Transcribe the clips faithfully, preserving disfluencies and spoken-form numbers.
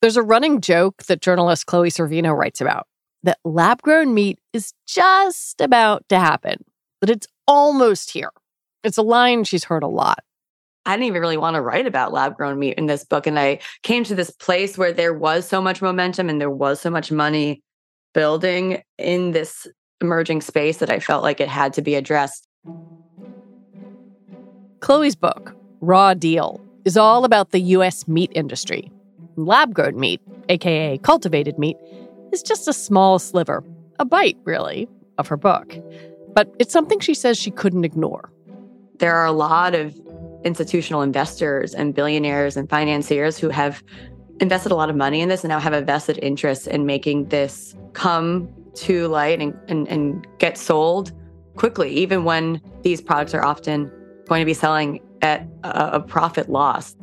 There's a running joke that journalist Chloe Sorvino writes about, that lab-grown meat is just about to happen, that it's almost here. It's a line she's heard a lot. I didn't even really want to write about lab-grown meat in this book, and I came to this place where there was so much momentum and there was so much money building in this emerging space that I felt like it had to be addressed. Chloe's book, Raw Deal, is all about the U S meat industry. Lab-grown meat, a k a cultivated meat, is just a small sliver, a bite, really, of her book. But it's something she says she couldn't ignore. There are a lot of institutional investors and billionaires and financiers who have invested a lot of money in this and now have a vested interest in making this come to light and, and, and get sold quickly, even when these products are often going to be selling at a, a profit loss.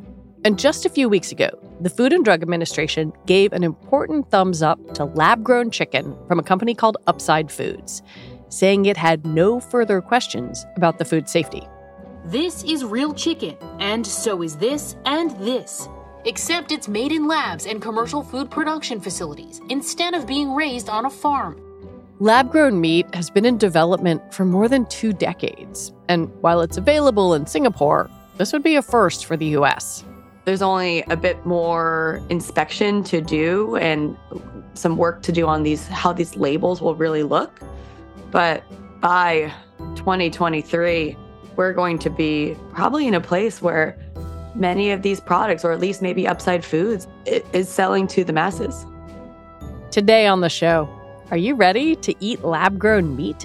And just a few weeks ago, the Food and Drug Administration gave an important thumbs up to lab-grown chicken from a company called Upside Foods, saying it had no further questions about the food safety. This is real chicken, and so is this and this, except it's made in labs and commercial food production facilities instead of being raised on a farm. Lab-grown meat has been in development for more than two decades, and while it's available in Singapore, this would be a first for the U S There's only a bit more inspection to do and some work to do on these, how these labels will really look. But by twenty twenty-three, we're going to be probably in a place where many of these products, or at least maybe Upside Foods, is selling to the masses. Today on the show, are you ready to eat lab-grown meat?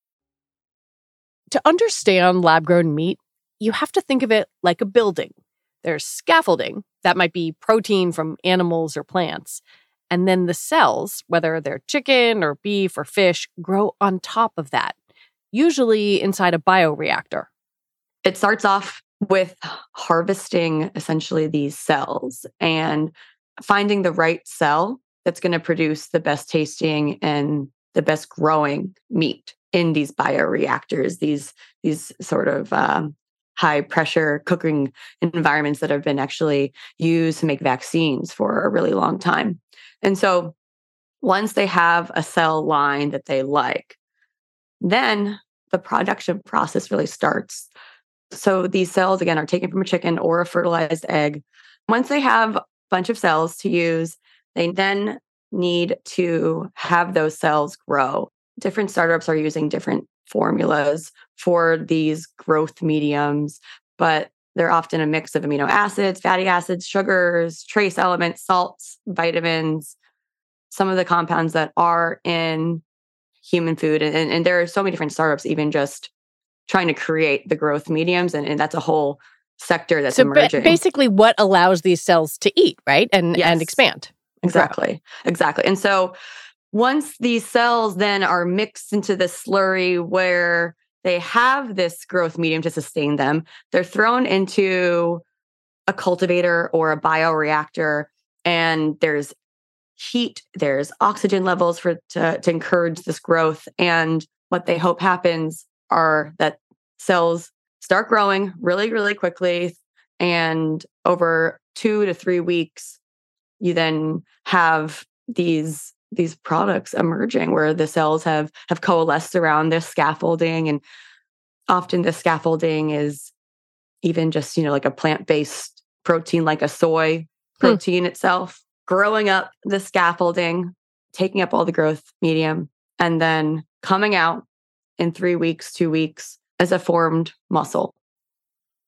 To understand lab-grown meat, you have to think of it like a building. There's scaffolding, that might be protein from animals or plants, and then the cells, whether they're chicken or beef or fish, grow on top of that, usually inside a bioreactor. It starts off with harvesting essentially these cells and finding the right cell that's going to produce the best tasting and the best growing meat in these bioreactors, these these sort of uh, high-pressure cooking environments that have been actually used to make vaccines for a really long time. And so once they have a cell line that they like, Then the production process really starts. So these cells, again, are taken from a chicken or a fertilized egg. Once they have a bunch of cells to use, they then need to have those cells grow. Different startups are using different formulas for these growth mediums, but they're often a mix of amino acids, fatty acids, sugars, trace elements, salts, vitamins, some of the compounds that are in human food. And, and, and there are so many different startups, even just trying to create the growth mediums. And, and that's a whole sector that's so emerging. So basically what allows these cells to eat, right? And, yes. and expand. Exactly. Exactly. And so once these cells then are mixed into the slurry where they have this growth medium to sustain them, they're thrown into a cultivator or a bioreactor, and there's heat, there's oxygen levels for to, to encourage this growth. And what they hope happens are that cells start growing really, really quickly. And over two to three weeks, you then have these these products emerging where the cells have have coalesced around this scaffolding. And often the scaffolding is even just, you know, like a plant-based protein, like a soy protein hmm. itself, growing up the scaffolding, taking up all the growth medium, and then coming out in three weeks, two weeks as a formed muscle.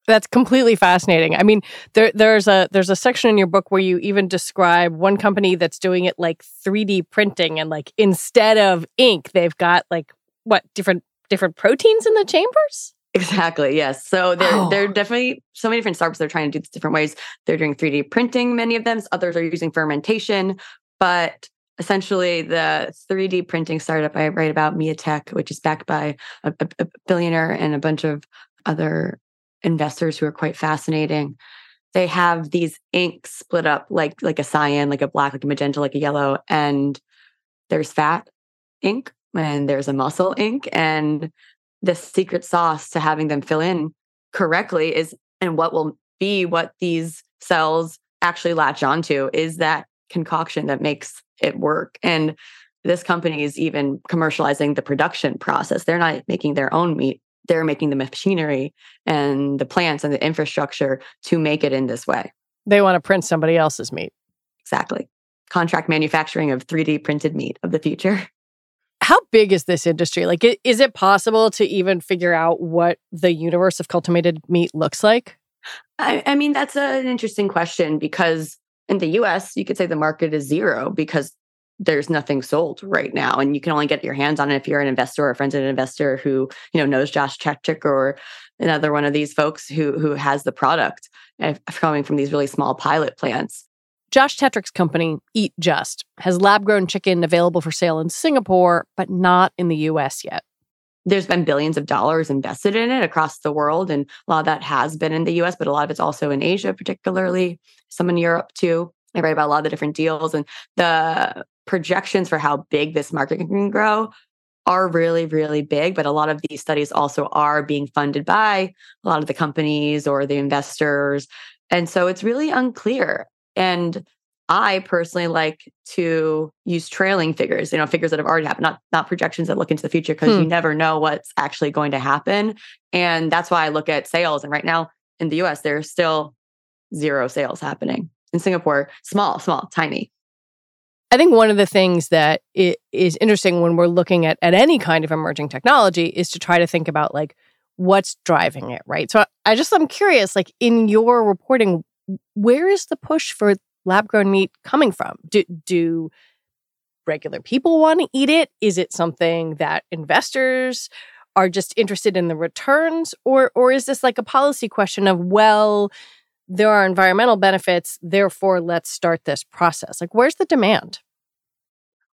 That's completely fascinating. I mean, there, there's a there's a section in your book where you even describe one company that's doing it like three D printing, and like instead of ink, they've got like what different different proteins in the chambers? Exactly. Yes. So there oh. there are definitely so many different startups that are trying to do this different ways. They're doing three D printing, many of them. Others are using fermentation, but essentially the three D printing startup I write about, Mia Tech, which is backed by a, a, a billionaire and a bunch of other investors who are quite fascinating. They have these inks split up like like a cyan, like a black, like a magenta, like a yellow, and there's fat ink and there's a muscle ink, and the secret sauce to having them fill in correctly is, and what will be what these cells actually latch onto, is that concoction that makes it work. And this company is even commercializing the production process. They're not making their own meat. They're making the machinery and the plants and the infrastructure to make it in this way. They want to print somebody else's meat. Exactly. Contract manufacturing of three D printed meat of the future. How big is this industry? Like, is it possible to even figure out what the universe of cultivated meat looks like? I, I mean, that's a, an interesting question, because in the U S, you could say the market is zero because there's nothing sold right now. And you can only get your hands on it if you're an investor or a friend of an investor who, you know, knows Josh Tetrick or another one of these folks who who has the product coming from these really small pilot plants. Josh Tetrick's company, Eat Just, has lab-grown chicken available for sale in Singapore, but not in the U S yet. There's been billions of dollars invested in it across the world, and a lot of that has been in the U S, but a lot of it's also in Asia, particularly, some in Europe too. I write about a lot of the different deals, and the projections for how big this market can grow are really, really big. But a lot of these studies also are being funded by a lot of the companies or the investors. And so it's really unclear. And I personally like to use trailing figures, you know, figures that have already happened, not, not projections that look into the future, because hmm. you never know what's actually going to happen. And that's why I look at sales. And right now in the U S, there's still zero sales happening. In Singapore, small, small, tiny. I think one of the things that is interesting when we're looking at, at any kind of emerging technology is to try to think about like what's driving it, right? So I just, I'm curious, like in your reporting, where is the push for lab-grown meat coming from? Do, do regular people want to eat it? Is it something that investors are just interested in the returns? Or, or is this like a policy question of, well, there are environmental benefits, therefore let's start this process? Like, where's the demand?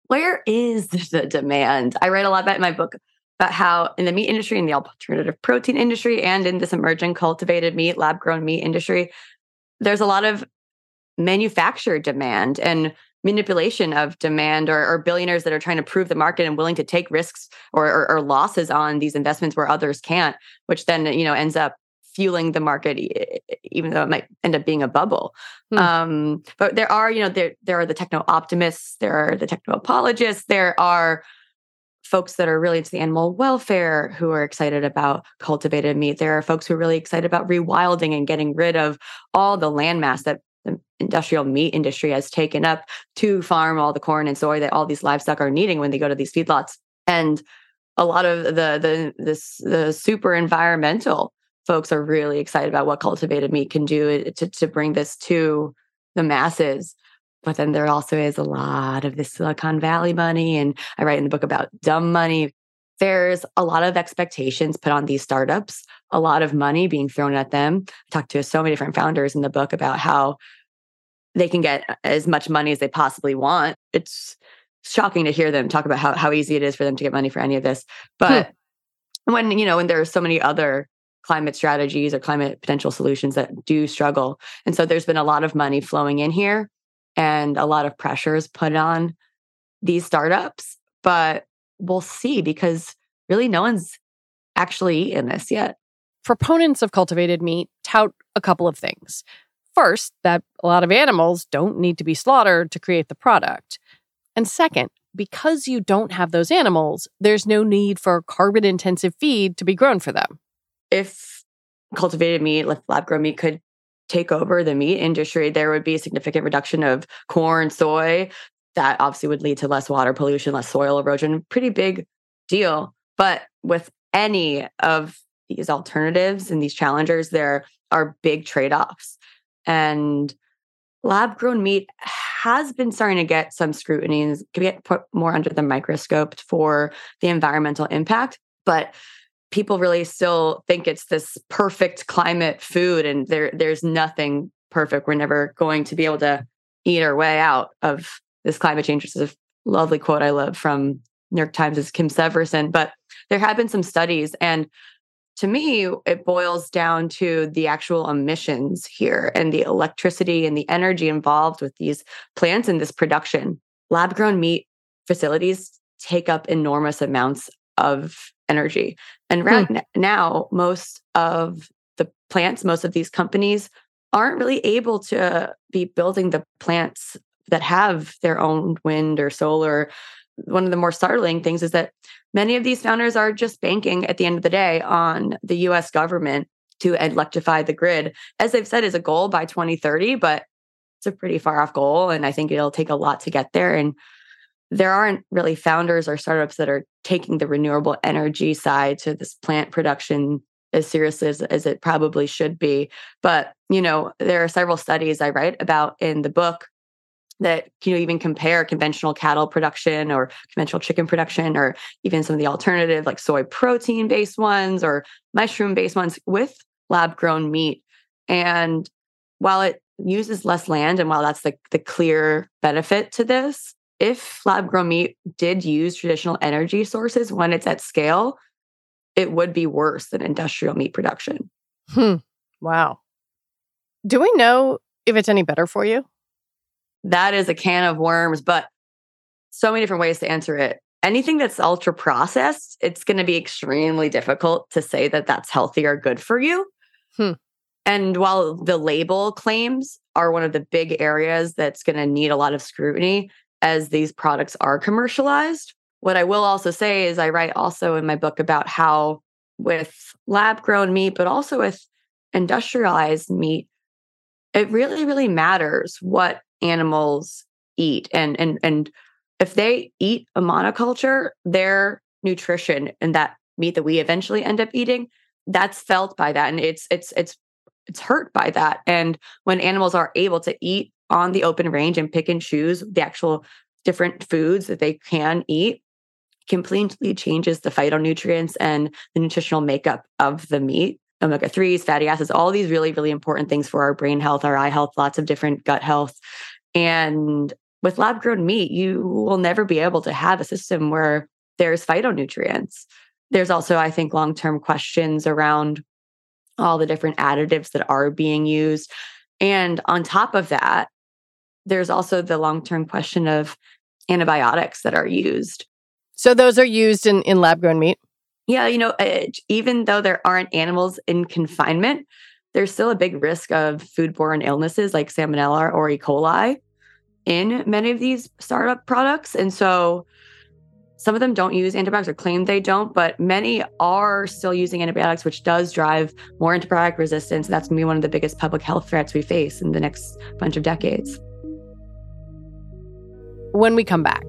Where is the demand? I write a lot about in my book about how in the meat industry, in the alternative protein industry, and in this emerging cultivated meat, lab-grown meat industry, there's a lot of manufacturer demand and manipulation of demand, or, or billionaires that are trying to prove the market and willing to take risks or, or, or losses on these investments where others can't, which then, you know, ends up fueling the market, even though it might end up being a bubble. Hmm. Um, but there are, you know, there there are the techno-optimists, there are the techno-apologists, there are folks that are really into the animal welfare who are excited about cultivated meat. There are folks who are really excited about rewilding and getting rid of all the landmass that the industrial meat industry has taken up to farm all the corn and soy that all these livestock are needing when they go to these feedlots. And a lot of the the this the super environmental folks are really excited about what cultivated meat can do to, to bring this to the masses. But then there also is a lot of this Silicon Valley money. And I write in the book about dumb money. There's a lot of expectations put on these startups, a lot of money being thrown at them. I talked to so many different founders in the book about how they can get as much money as they possibly want. It's shocking to hear them talk about how, how easy it is for them to get money for any of this. But hmm. when, you know, when there are so many other climate strategies or climate potential solutions that do struggle. And so there's been a lot of money flowing in here. And a lot of pressures put on these startups, but we'll see because really no one's actually eaten this yet. Proponents of cultivated meat tout a couple of things. First, that a lot of animals don't need to be slaughtered to create the product. And second, because you don't have those animals, there's no need for carbon-intensive feed to be grown for them. If cultivated meat, lab-grown meat could take over the meat industry, there would be a significant reduction of corn, soy. That obviously would lead to less water pollution, less soil erosion. Pretty big deal. But with any of these alternatives and these challengers, there are big trade-offs. And lab-grown meat has been starting to get some scrutiny and can get put more under the microscope for the environmental impact. But people really still think it's this perfect climate food, and there there's nothing perfect. We're never going to be able to eat our way out of this climate change. This is a lovely quote I love from New York Times' Kim Severson. But there have been some studies, and to me, it boils down to the actual emissions here and the electricity and the energy involved with these plants and this production. Lab-grown meat facilities take up enormous amounts of energy. And right hmm. now, most of the plants, most of these companies aren't really able to be building the plants that have their own wind or solar. One of the more startling things is that many of these founders are just banking at the end of the day on the U S government to electrify the grid, as they've said is a goal by twenty thirty, but it's a pretty far off goal. And I think it'll take a lot to get there. And there aren't really founders or startups that are taking the renewable energy side to this plant production as seriously as, as it probably should be. But, you know, there are several studies I write about in the book that, you know, even compare conventional cattle production or conventional chicken production, or even some of the alternative like soy protein-based ones or mushroom-based ones with lab-grown meat. And while it uses less land, and while that's the, the clear benefit to this, if lab-grown meat did use traditional energy sources when it's at scale, it would be worse than industrial meat production. Hmm. Wow. Do we know if it's any better for you? That is a can of worms, but so many different ways to answer it. Anything that's ultra-processed, it's going to be extremely difficult to say that that's healthy or good for you. Hmm. And while the label claims are one of the big areas that's going to need a lot of scrutiny as these products are commercialized. What I will also say is I write also in my book about how with lab-grown meat, but also with industrialized meat, it really, really matters what animals eat. And, and, and if they eat a monoculture, their nutrition and that meat that we eventually end up eating, that's felt by that. And it's, it's, it's, it's hurt by that. And when animals are able to eat on the open range and pick and choose the actual different foods that they can eat, completely changes the phytonutrients and the nutritional makeup of the meat. omega threes, fatty acids, all these really, really important things for our brain health, our eye health, lots of different gut health. And with lab-grown meat, you will never be able to have a system where there's phytonutrients. There's also, I think, long-term questions around all the different additives that are being used. And on top of that, there's also the long-term question of antibiotics that are used. So those are used in, in lab-grown meat? Yeah, you know, uh, even though there aren't animals in confinement, there's still a big risk of foodborne illnesses like salmonella or E. coli in many of these startup products. And so Some of them don't use antibiotics or claim they don't, but many are still using antibiotics, which does drive more antibiotic resistance. That's going to be one of the biggest public health threats we face in the next bunch of decades. When we come back,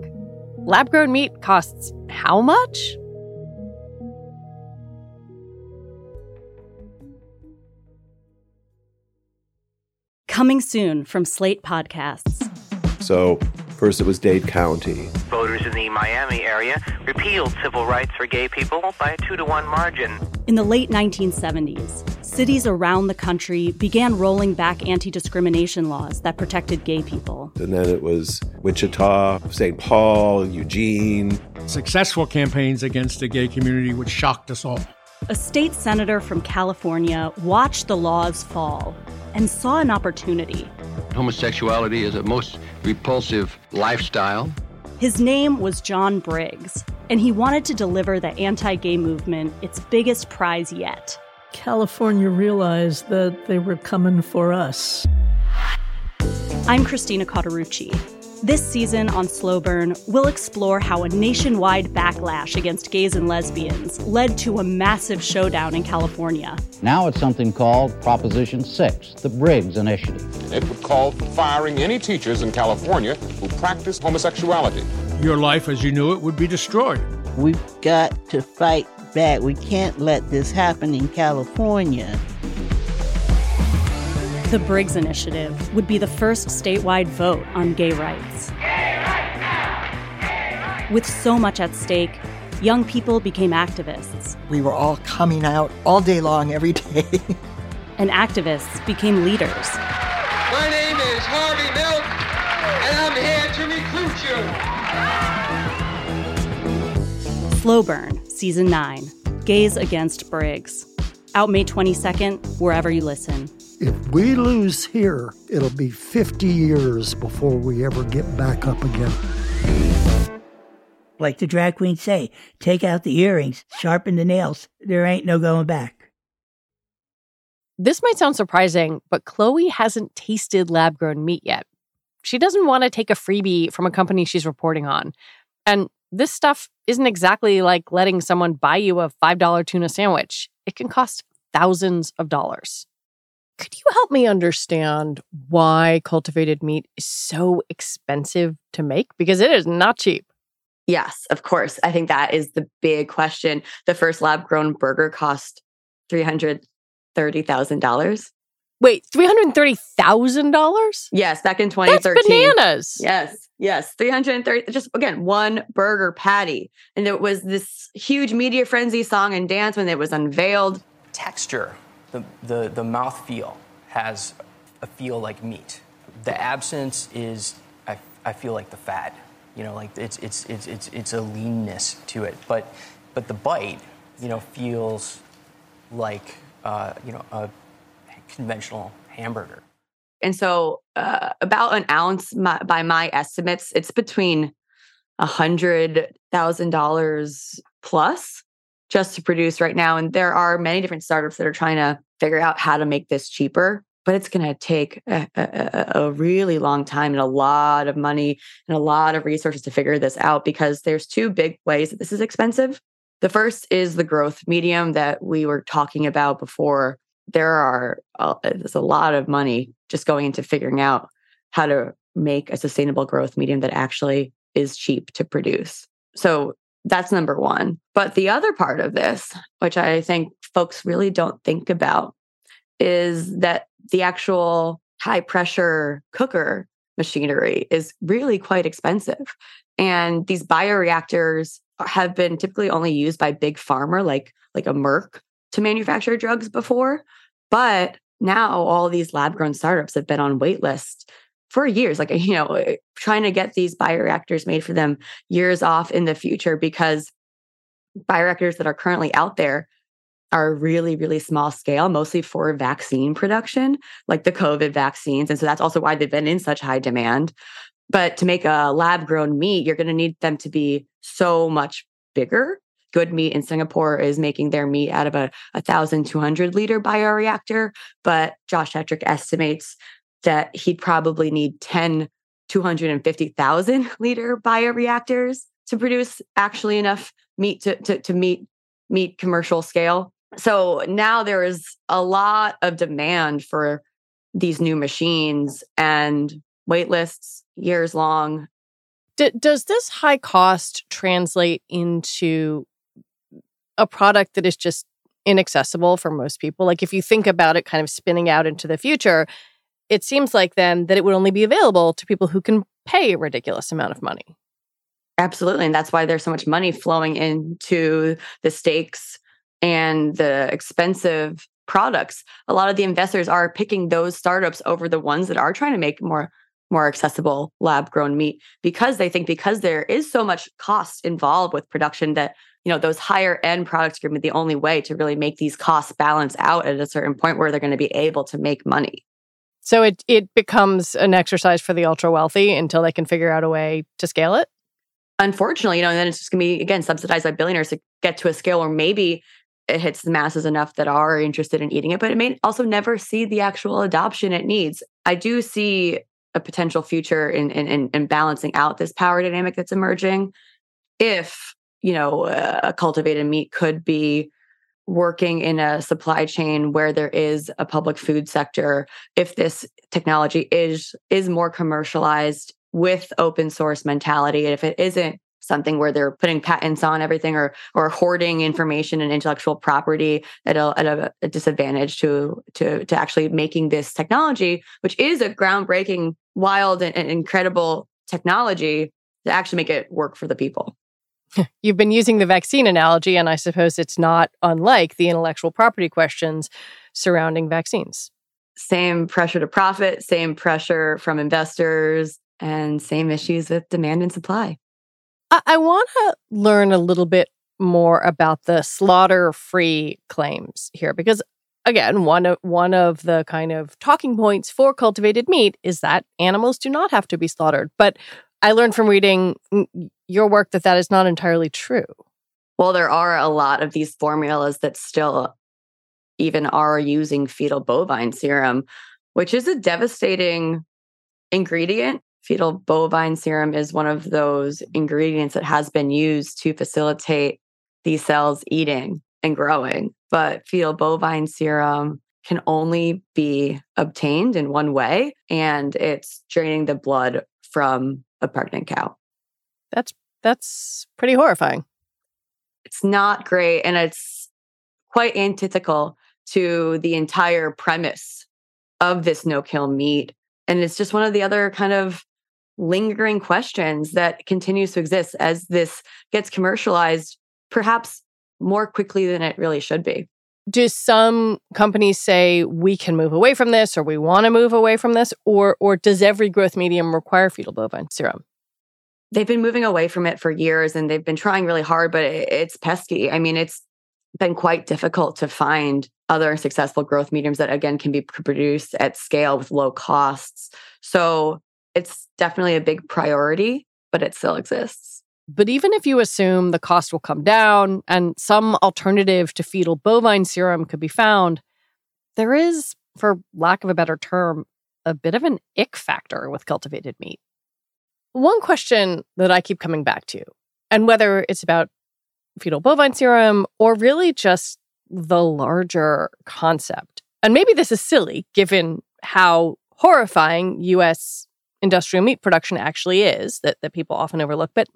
lab-grown meat costs how much? Coming soon from Slate Podcasts. So... First, it was Dade County. Voters in the Miami area repealed civil rights for gay people by a two to one margin. In the late nineteen seventies, cities around the country began rolling back anti-discrimination laws that protected gay people. And then it was Wichita, Saint Paul, Eugene. Successful campaigns against the gay community, which shocked us all. A state senator from California watched the laws fall and saw an opportunity. Homosexuality is a most repulsive lifestyle. His name was John Briggs, and he wanted to deliver the anti-gay movement its biggest prize yet. California realized that they were coming for us. I'm Christina Cauterucci. This season on Slow Burn, we'll explore how a nationwide backlash against gays and lesbians led to a massive showdown in California. Now it's something called Proposition six, the Briggs Initiative. It would call for firing any teachers in California who practice homosexuality. Your life as you knew it would be destroyed. We've got to fight back. We can't let this happen in California. The Briggs Initiative would be the first statewide vote on gay rights. Gay rights now! Gay rights! With so much at stake, young people became activists. We were all coming out all day long, every day. And activists became leaders. My name is Harvey Milk, and I'm here to recruit you. Slow Burn, Season nine, Gays Against Briggs. Out May twenty-second, wherever you listen. If we lose here, it'll be fifty years before we ever get back up again. Like the drag queens say, take out the earrings, sharpen the nails. There ain't no going back. This might sound surprising, but Chloe hasn't tasted lab-grown meat yet. She doesn't want to take a freebie from a company she's reporting on. And this stuff isn't exactly like letting someone buy you a five dollar tuna sandwich. It can cost thousands of dollars. Could you help me understand why cultivated meat is so expensive to make? Because it is not cheap. Yes, of course. I think that is the big question. The first lab-grown burger cost three hundred thirty thousand dollars. Wait, three hundred thirty thousand dollars? Yes, back in twenty thirteen. That's bananas. Yes, yes. three hundred thirty, just again, one burger patty. And it was this huge media frenzy song and dance when it was unveiled. Texture. The, the the mouth feel has a feel like meat. The absence is I, I feel like the fat. You know, like it's it's it's it's it's a leanness to it. But but the bite, you know, feels like uh, you know a conventional hamburger. And so, uh, about an ounce, my, by my estimates, it's between a hundred thousand dollars plus. Just to produce right now. And there are many different startups that are trying to figure out how to make this cheaper, but it's going to take a, a, a really long time and a lot of money and a lot of resources to figure this out, because there's two big ways that this is expensive. The first is the growth medium that we were talking about before. There are uh, there's a lot of money just going into figuring out how to make a sustainable growth medium that actually is cheap to produce. So that's number one. But the other part of this, which I think folks really don't think about, is that the actual high pressure cooker machinery is really quite expensive. And these bioreactors have been typically only used by big pharma, like, like a Merck, to manufacture drugs before. But now all these lab-grown startups have been on wait lists for years, like, you know, trying to get these bioreactors made for them years off in the future, because bioreactors that are currently out there are really, really small scale, mostly for vaccine production, like the COVID vaccines. And so that's also why they've been in such high demand. But to make a lab-grown meat, you're going to need them to be so much bigger. Good Meat in Singapore is making their meat out of a twelve hundred liter bioreactor, but Josh Tetrick estimates that he'd probably need ten two hundred fifty thousand liter bioreactors to produce actually enough meat to, to, to meet, meet commercial scale. So now there is a lot of demand for these new machines and wait lists years long. D- does this high cost translate into a product that is just inaccessible for most people? Like if you think about it kind of spinning out into the future, it seems like then that it would only be available to people who can pay a ridiculous amount of money. Absolutely. And that's why there's so much money flowing into the steaks and the expensive products. A lot of the investors are picking those startups over the ones that are trying to make more, more accessible lab-grown meat because they think because there is so much cost involved with production that, you know, those higher-end products are going to be the only way to really make these costs balance out at a certain point where they're going to be able to make money. So it it becomes an exercise for the ultra-wealthy until they can figure out a way to scale it? Unfortunately, you know, and then it's just going to be, again, subsidized by billionaires to get to a scale where maybe it hits the masses enough that are interested in eating it, but it may also never see the actual adoption it needs. I do see a potential future in in, in balancing out this power dynamic that's emerging if, you know, a cultivated meat could be working in a supply chain where there is a public food sector, if this technology is is more commercialized with open source mentality, and if it isn't something where they're putting patents on everything or or hoarding information and intellectual property at a, at a, a disadvantage to to to actually making this technology, which is a groundbreaking, wild, and, and incredible technology, to actually make it work for the people. You've been using the vaccine analogy, and I suppose it's not unlike the intellectual property questions surrounding vaccines. Same pressure to profit, same pressure from investors, and same issues with demand and supply. I, I want to learn a little bit more about the slaughter-free claims here, because again, one of, one of the kind of talking points for cultivated meat is that animals do not have to be slaughtered. But I learned from reading your work that that is not entirely true. Well, there are a lot of these formulas that still even are using fetal bovine serum, which is a devastating ingredient. Fetal bovine serum is one of those ingredients that has been used to facilitate these cells eating and growing. But fetal bovine serum can only be obtained in one way, and it's draining the blood from a pregnant cow. That's that's pretty horrifying. It's not great, and it's quite antithetical to the entire premise of this no-kill meat. And it's just one of the other kind of lingering questions that continues to exist as this gets commercialized, perhaps more quickly than it really should be. Do some companies say we can move away from this, or we want to move away from this, or or does every growth medium require fetal bovine serum? They've been moving away from it for years, and they've been trying really hard, but it, it's pesky. I mean, it's been quite difficult to find other successful growth mediums that, again, can be produced at scale with low costs. So it's definitely a big priority, but it still exists. But even if you assume the cost will come down and some alternative to fetal bovine serum could be found, there is, for lack of a better term, a bit of an ick factor with cultivated meat. One question that I keep coming back to, and whether it's about fetal bovine serum or really just the larger concept, and maybe this is silly given how horrifying U S industrial meat production actually is, that, that people often overlook, but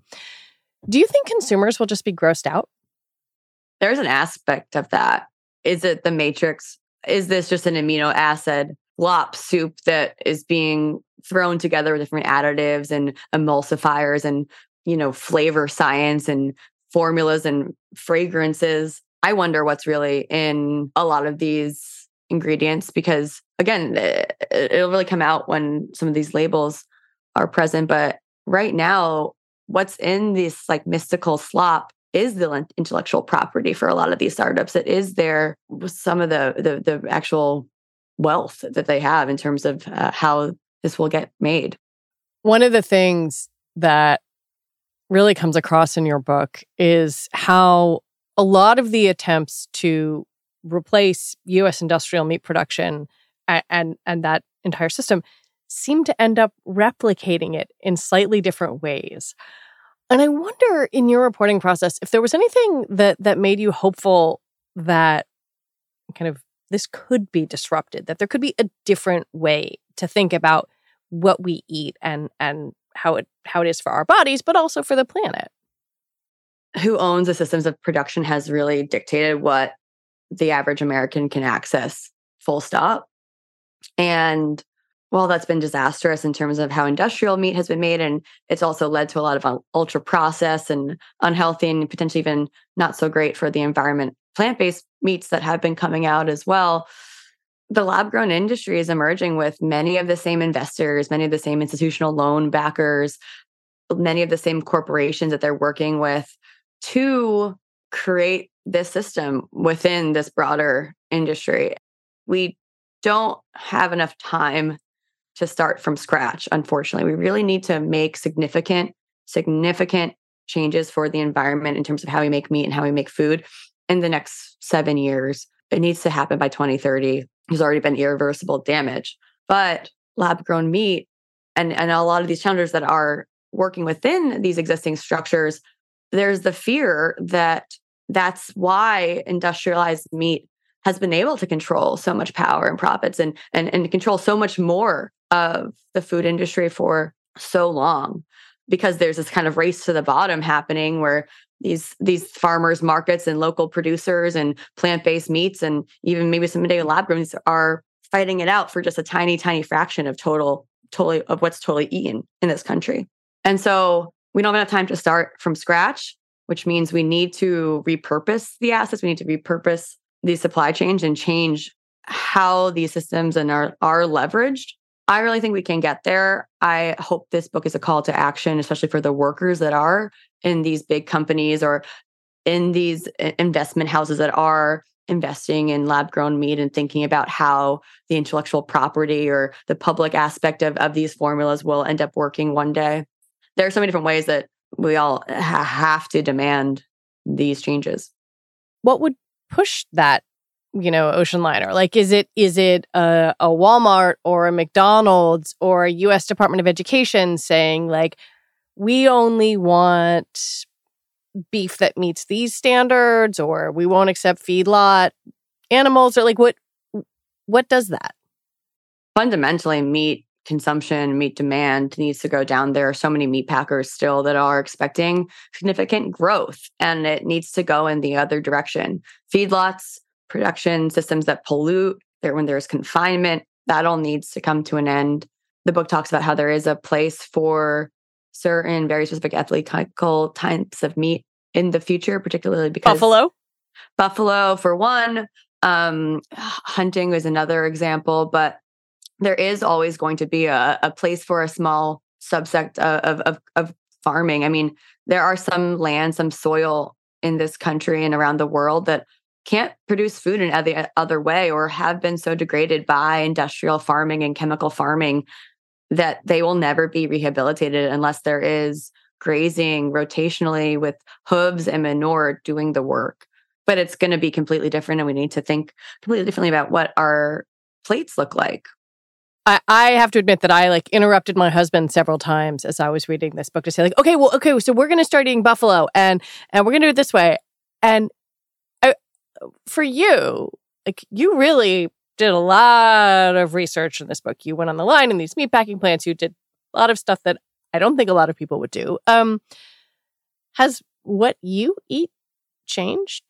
do you think consumers will just be grossed out? There's an aspect of that. Is it the matrix? Is this just an amino acid glop soup that is being thrown together with different additives and emulsifiers and, you know, flavor science and formulas and fragrances? I wonder what's really in a lot of these ingredients, because again, it'll really come out when some of these labels are present. But right now, what's in this like mystical slop is the intellectual property for a lot of these startups. It is their, some of the the, the actual wealth that they have in terms of uh, how this will get made. One of the things that really comes across in your book is how a lot of the attempts to replace U S industrial meat production and, and, and that entire system seem to end up replicating it in slightly different ways. And I wonder, in your reporting process, if there was anything that that made you hopeful that kind of this could be disrupted, that there could be a different way to think about what we eat and and how it how it is for our bodies, but also for the planet. Who owns the systems of production has really dictated what the average American can access, full stop. And while that's been disastrous in terms of how industrial meat has been made, and it's also led to a lot of ultra processed and unhealthy and potentially even not so great for the environment plant-based meats that have been coming out as well, the lab-grown industry is emerging with many of the same investors, many of the same institutional loan backers, many of the same corporations that they're working with to create this system within this broader industry. We don't have enough time to start from scratch, unfortunately. We really need to make significant, significant changes for the environment in terms of how we make meat and how we make food in the next seven years. It needs to happen by twenty thirty. There's already been irreversible damage. But lab-grown meat and, and a lot of these challengers that are working within these existing structures, there's the fear that that's why industrialized meat has been able to control so much power and profits and and and control so much more of the food industry for so long, because there's this kind of race to the bottom happening where these these farmers markets and local producers and plant-based meats and even maybe some day lab growns are fighting it out for just a tiny, tiny fraction of total totally of what's totally eaten in this country. And so we don't have enough time to start from scratch, which means we need to repurpose the assets. We need to repurpose these supply chains and change how these systems and are, are leveraged. I really think we can get there. I hope this book is a call to action, especially for the workers that are in these big companies or in these investment houses that are investing in lab-grown meat and thinking about how the intellectual property or the public aspect of, of these formulas will end up working one day. There are so many different ways that we all ha- have to demand these changes. What would push that, you know, ocean liner? Like, is it is it a, a Walmart or a McDonald's or a U S Department of Education saying, like, we only want beef that meets these standards, or we won't accept feedlot animals? Or like, what what does that? Fundamentally, meat consumption, meat demand needs to go down. There are so many meat packers still that are expecting significant growth, and it needs to go in the other direction. Feedlots, production systems that pollute, there when there's confinement, that all needs to come to an end. The book talks about how there is a place for certain very specific ethical types of meat in the future, particularly because buffalo, buffalo for one, um, hunting was another example, but there is always going to be a, a place for a small subsect of, of, of farming. I mean, there are some land, some soil in this country and around the world that can't produce food in any other way or have been so degraded by industrial farming and chemical farming that they will never be rehabilitated unless there is grazing rotationally with hooves and manure doing the work. But it's going to be completely different, and we need to think completely differently about what our plates look like. I, I have to admit that I like interrupted my husband several times as I was reading this book to say, like, okay, well, okay, so we're going to start eating buffalo and and we're going to do it this way. And I, for you, like, you really did a lot of research in this book. You went on the line in these meatpacking plants. You did a lot of stuff that I don't think a lot of people would do. Um, has what you eat changed?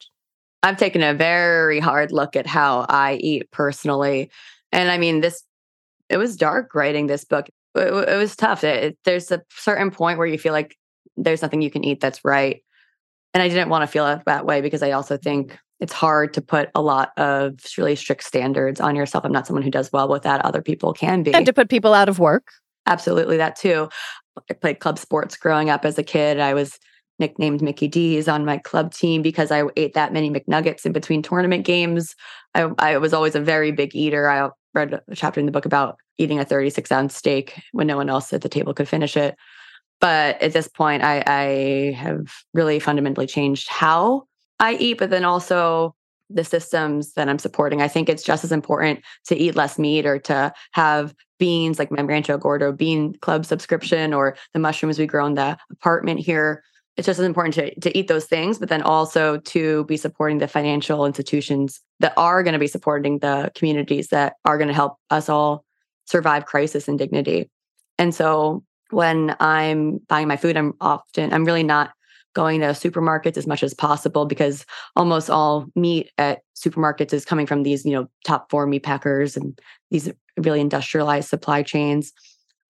I've taken a very hard look at how I eat personally. And I mean, this It was dark writing this book. It, it was tough. It, it, there's a certain point where you feel like there's nothing you can eat that's right. And I didn't want to feel that way because I also think it's hard to put a lot of really strict standards on yourself. I'm not someone who does well with that. Other people can be. And to put people out of work. Absolutely, that too. I played club sports growing up as a kid. I was nicknamed Mickey D's on my club team because I ate that many McNuggets in between tournament games. I, I was always a very big eater. I read a chapter in the book about eating a thirty-six ounce steak when no one else at the table could finish it. But at this point, I, I have really fundamentally changed how I eat, but then also the systems that I'm supporting. I think it's just as important to eat less meat or to have beans, like my Rancho Gordo bean club subscription, or the mushrooms we grow in the apartment here, it's just as important to, to eat those things, but then also to be supporting the financial institutions that are going to be supporting the communities that are going to help us all survive crisis and dignity. And so when I'm buying my food, I'm often, I'm really not going to supermarkets as much as possible, because almost all meat at supermarkets is coming from these, you know, top four meat packers and these really industrialized supply chains.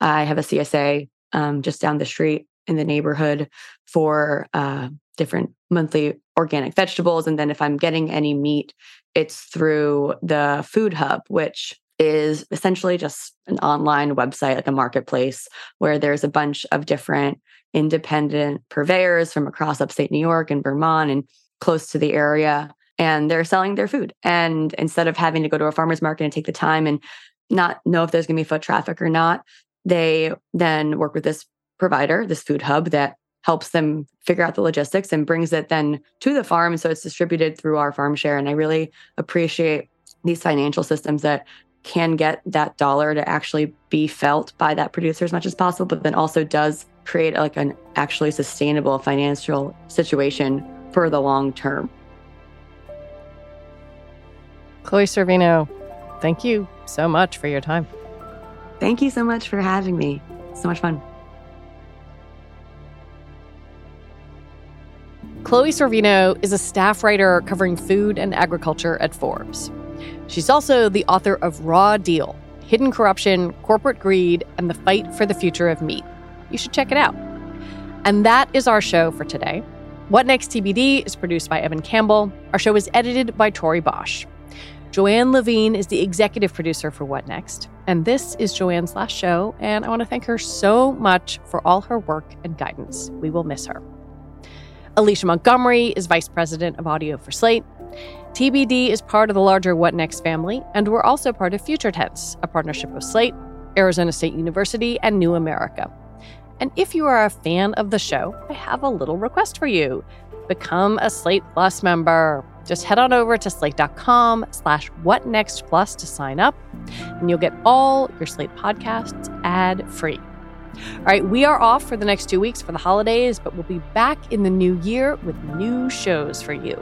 I have a C S A um, just down the street in the neighborhood for uh, different monthly organic vegetables. And then if I'm getting any meat, it's through the Food Hub, which is essentially just an online website, like a marketplace, where there's a bunch of different independent purveyors from across upstate New York and Vermont and close to the area, and they're selling their food. And instead of having to go to a farmer's market and take the time and not know if there's going to be foot traffic or not, they then work with this provider, this Food Hub, that helps them figure out the logistics and brings it then to the farm. And so it's distributed through our farm share. And I really appreciate these financial systems that can get that dollar to actually be felt by that producer as much as possible, but then also does create like an actually sustainable financial situation for the long term. Chloe Sorvino, thank you so much for your time. Thank you so much for having me. So much fun. Chloe Sorvino is a staff writer covering food and agriculture at Forbes. She's also the author of Raw Deal, Hidden Corruption, Corporate Greed, and the Fight for the Future of Meat. You should check it out. And that is our show for today. What Next T B D is produced by Evan Campbell. Our show is edited by Tori Bosch. Joanne Levine is the executive producer for What Next. And this is Joanne's last show, and I want to thank her so much for all her work and guidance. We will miss her. Alicia Montgomery is vice president of audio for Slate. T B D is part of the larger What Next family, and we're also part of Future Tense, a partnership of Slate, Arizona State University, and New America. And if you are a fan of the show, I have a little request for you. Become a Slate Plus member. Just head on over to slate.com slash whatnextplus to sign up, and you'll get all your Slate podcasts ad-free. All right, we are off for the next two weeks for the holidays, but we'll be back in the new year with new shows for you.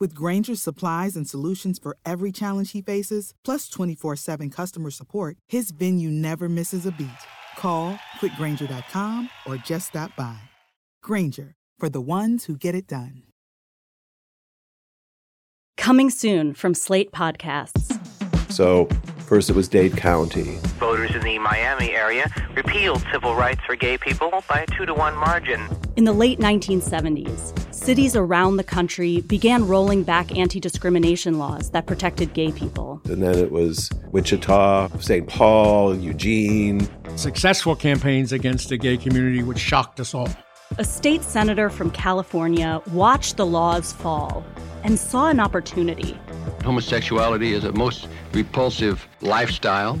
With Grainger's supplies and solutions for every challenge he faces, plus twenty-four seven customer support, his venue never misses a beat. Call quick grainger dot com or just stop by. Grainger, for the ones who get it done. Coming soon from Slate Podcasts. So, first it was Dade County. Voters in the Miami area repealed civil rights for gay people by a two to one margin. In the late nineteen seventies, cities around the country began rolling back anti-discrimination laws that protected gay people. And then it was Wichita, Saint Paul, Eugene. Successful campaigns against the gay community, which shocked us all. A state senator from California watched the laws fall and saw an opportunity. Homosexuality is a most repulsive lifestyle.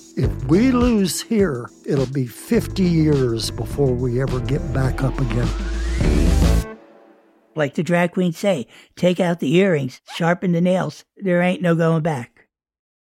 If we lose here, it'll be fifty years before we ever get back up again. Like the drag queen say, take out the earrings, sharpen the nails. There ain't no going back.